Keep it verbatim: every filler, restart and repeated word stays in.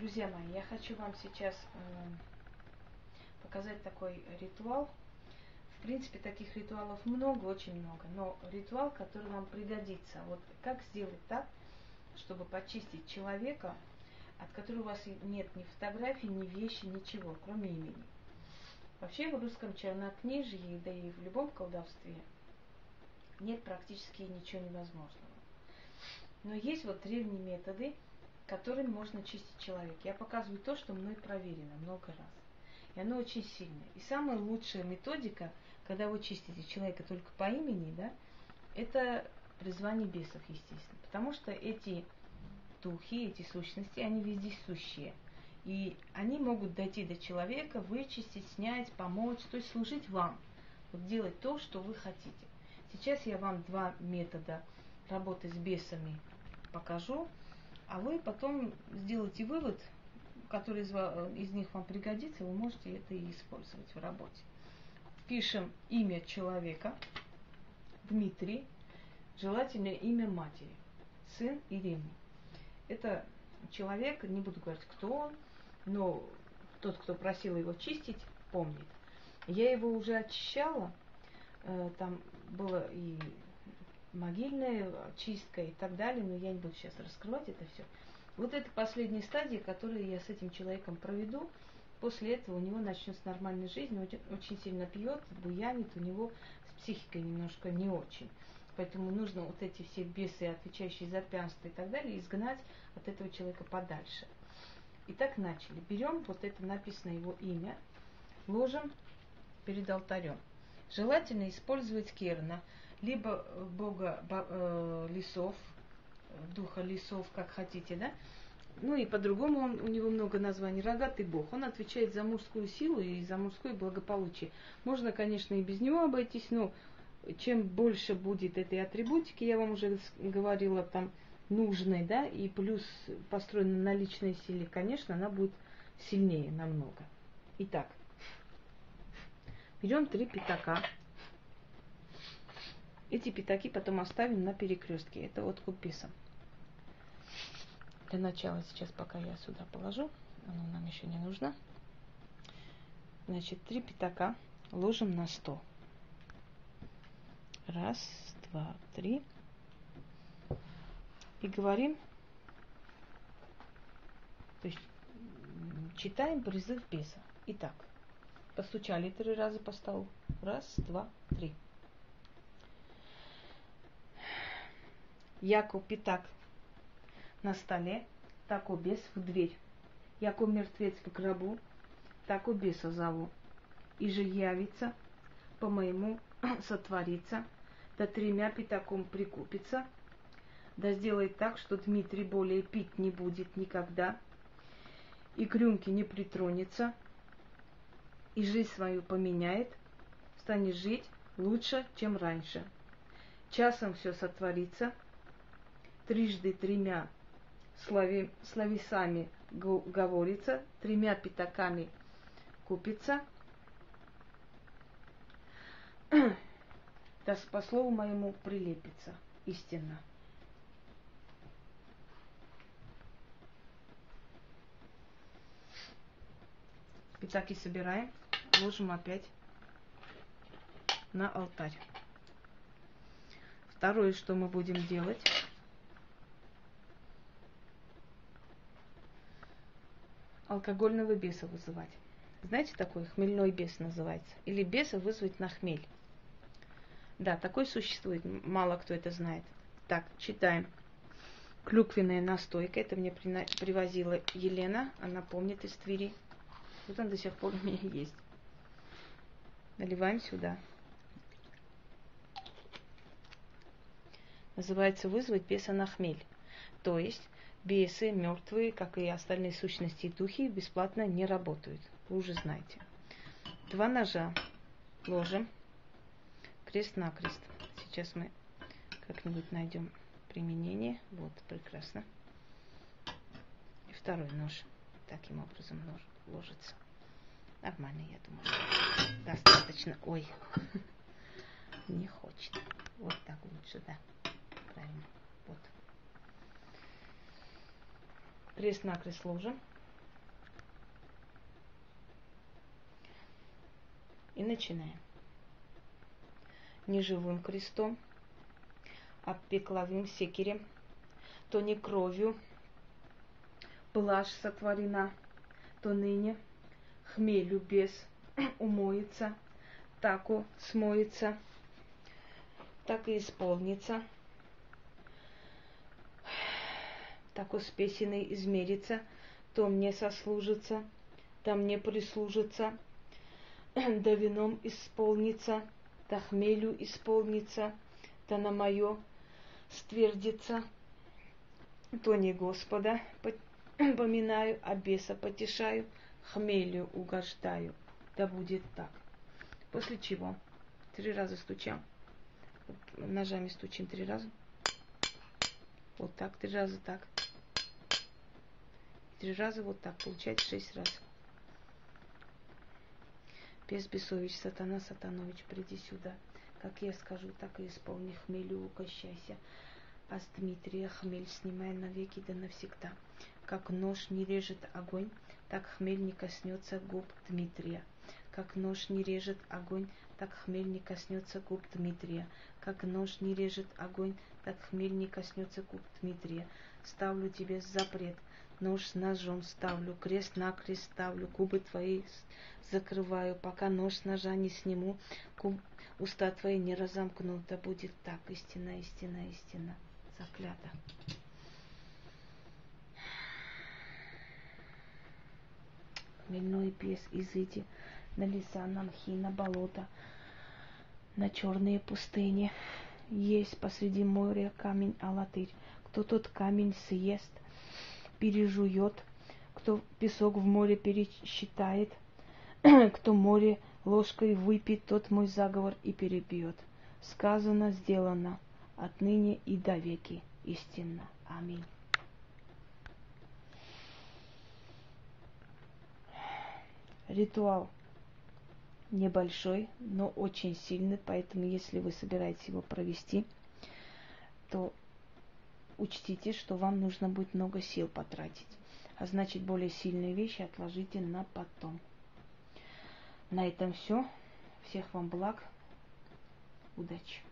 Друзья мои, я хочу вам сейчас э, показать такой ритуал. В принципе, таких ритуалов много, очень много, но ритуал, который вам пригодится. Вот как сделать так, чтобы почистить человека, от которого у вас нет ни фотографий, ни вещи, ничего, кроме имени. Вообще в русском чернокнижии, да и в любом колдовстве, нет практически ничего невозможного. Но есть вот древние методы, которыми можно чистить человека. Я показываю то, что мной проверено много раз. И оно очень сильное. И самая лучшая методика, когда вы чистите человека только по имени, да, это призвание бесов, естественно. Потому что эти духи, эти сущности, они вездесущие. И они могут дойти до человека, вычистить, снять, помочь, то есть служить вам. Вот делать то, что вы хотите. Сейчас я вам два метода работы с бесами покажу. А вы потом сделайте вывод, который из, из них вам пригодится, вы можете это и использовать в работе. Пишем имя человека, Дмитрий, желательно имя матери, сын Ирины. Это человек, не буду говорить, кто он, но тот, кто просил его чистить, помнит. Я его уже очищала, там было и могильная чистка и так далее, но я не буду сейчас раскрывать это все. Вот это последняя стадия, которую я с этим человеком проведу. После этого у него начнется нормальная жизнь, он очень сильно пьет, буянит, у него с психикой немножко не очень. Поэтому нужно вот эти все бесы, отвечающие за пьянство и так далее, изгнать от этого человека подальше. Итак, начали. Берем, вот это написано его имя, ложим перед алтарем. Желательно использовать керна, либо бога э, лесов, духа лесов, как хотите, да? Ну и по-другому он, у него много названий. Рогатый бог. Он отвечает за мужскую силу и за мужское благополучие. Можно, конечно, и без него обойтись, но чем больше будет этой атрибутики, я вам уже говорила, там, нужной, да, и плюс построена на личной силе, конечно, она будет сильнее намного. Итак, берем три пятака. Эти пятаки потом оставим на перекрестке. Это откуп беса. Для начала сейчас, пока я сюда положу, оно нам еще не нужно. Значит, три пятака ложим на стол. Раз, два, три. И говорим, то есть читаем призыв беса. Итак, постучали три раза по столу. Раз, два, три. Яко пятак на столе, тако бес в дверь. Яко мертвец в гробу, тако беса зову. И же явится, по моему сотворится, да тремя пятаком прикупится, да сделает так, что Дмитрий более пить не будет никогда, и к рюмке не притронется, и жизнь свою поменяет, станет жить лучше, чем раньше. Часом все сотворится, трижды тремя слови, словесами говорится, тремя пятаками купится. Да по слову моему прилепится истина. Пятаки собираем, ложим опять на алтарь. Второе, что мы будем делать... алкогольного беса вызывать. Знаете, такой хмельной бес называется. Или беса вызвать на хмель. Да, такой существует. Мало кто это знает. Так, читаем. Клюквенная настойка. Это мне привозила Елена. Она помнит из Твери. Вот она до сих пор у меня есть. Наливаем сюда. Называется вызвать беса на хмель. То есть... бесы, мертвые, как и остальные сущности и духи, бесплатно не работают. Вы уже знаете. Два ножа ложим крест-накрест. Сейчас мы как-нибудь найдем применение. Вот, прекрасно. И второй нож таким образом ложится. Нормально, я думаю. Достаточно. Ой, не хочет. Вот так лучше, да. Правильно. Вот. Крест-накрест ложим. И начинаем. Неживым крестом, обпекловым секирем, то не кровью блажь сотворена, то ныне хмелю без умоется, таку смоется, так и исполнится, так успесенный измерится, то мне сослужится, да мне прислужится, да вином исполнится, да хмелю исполнится, да на мое ствердится, то не Господа поминаю, а беса потешаю, хмелю угождаю, да будет так. После чего три раза стучим, ножами стучим три раза, вот так, три раза так, три раза вот так, получается шесть раз. Бес бесович, сатана сатанович, приди сюда. Как я скажу, так и исполни. Хмелю угощайся, а с Дмитрия хмель снимай навеки да навсегда. Как нож не режет огонь, так хмель не коснется губ Дмитрия. Как нож не режет огонь, так хмель не коснется губ Дмитрия. Как нож не режет огонь, так хмель не коснется губ Дмитрия. Ставлю тебе запрет, нож с ножом ставлю, крест на крест ставлю, губы твои закрываю, пока нож с ножа не сниму, губ, уста твои не разомкну, да будет так, истина, истина, истина, заклято. Хмельной бес, изыди на леса, на мхи, на болота, на черные пустыни. Есть посреди моря камень алатырь, кто тот камень съест, пережует, кто песок в море пересчитает, кто море ложкой выпьет, тот мой заговор и перебьет. Сказано, сделано, отныне и до веки истинно. Аминь. Ритуал небольшой, но очень сильный, поэтому если вы собираетесь его провести, то учтите, что вам нужно будет много сил потратить. А значит, более сильные вещи отложите на потом. На этом все. Всех вам благ. Удачи.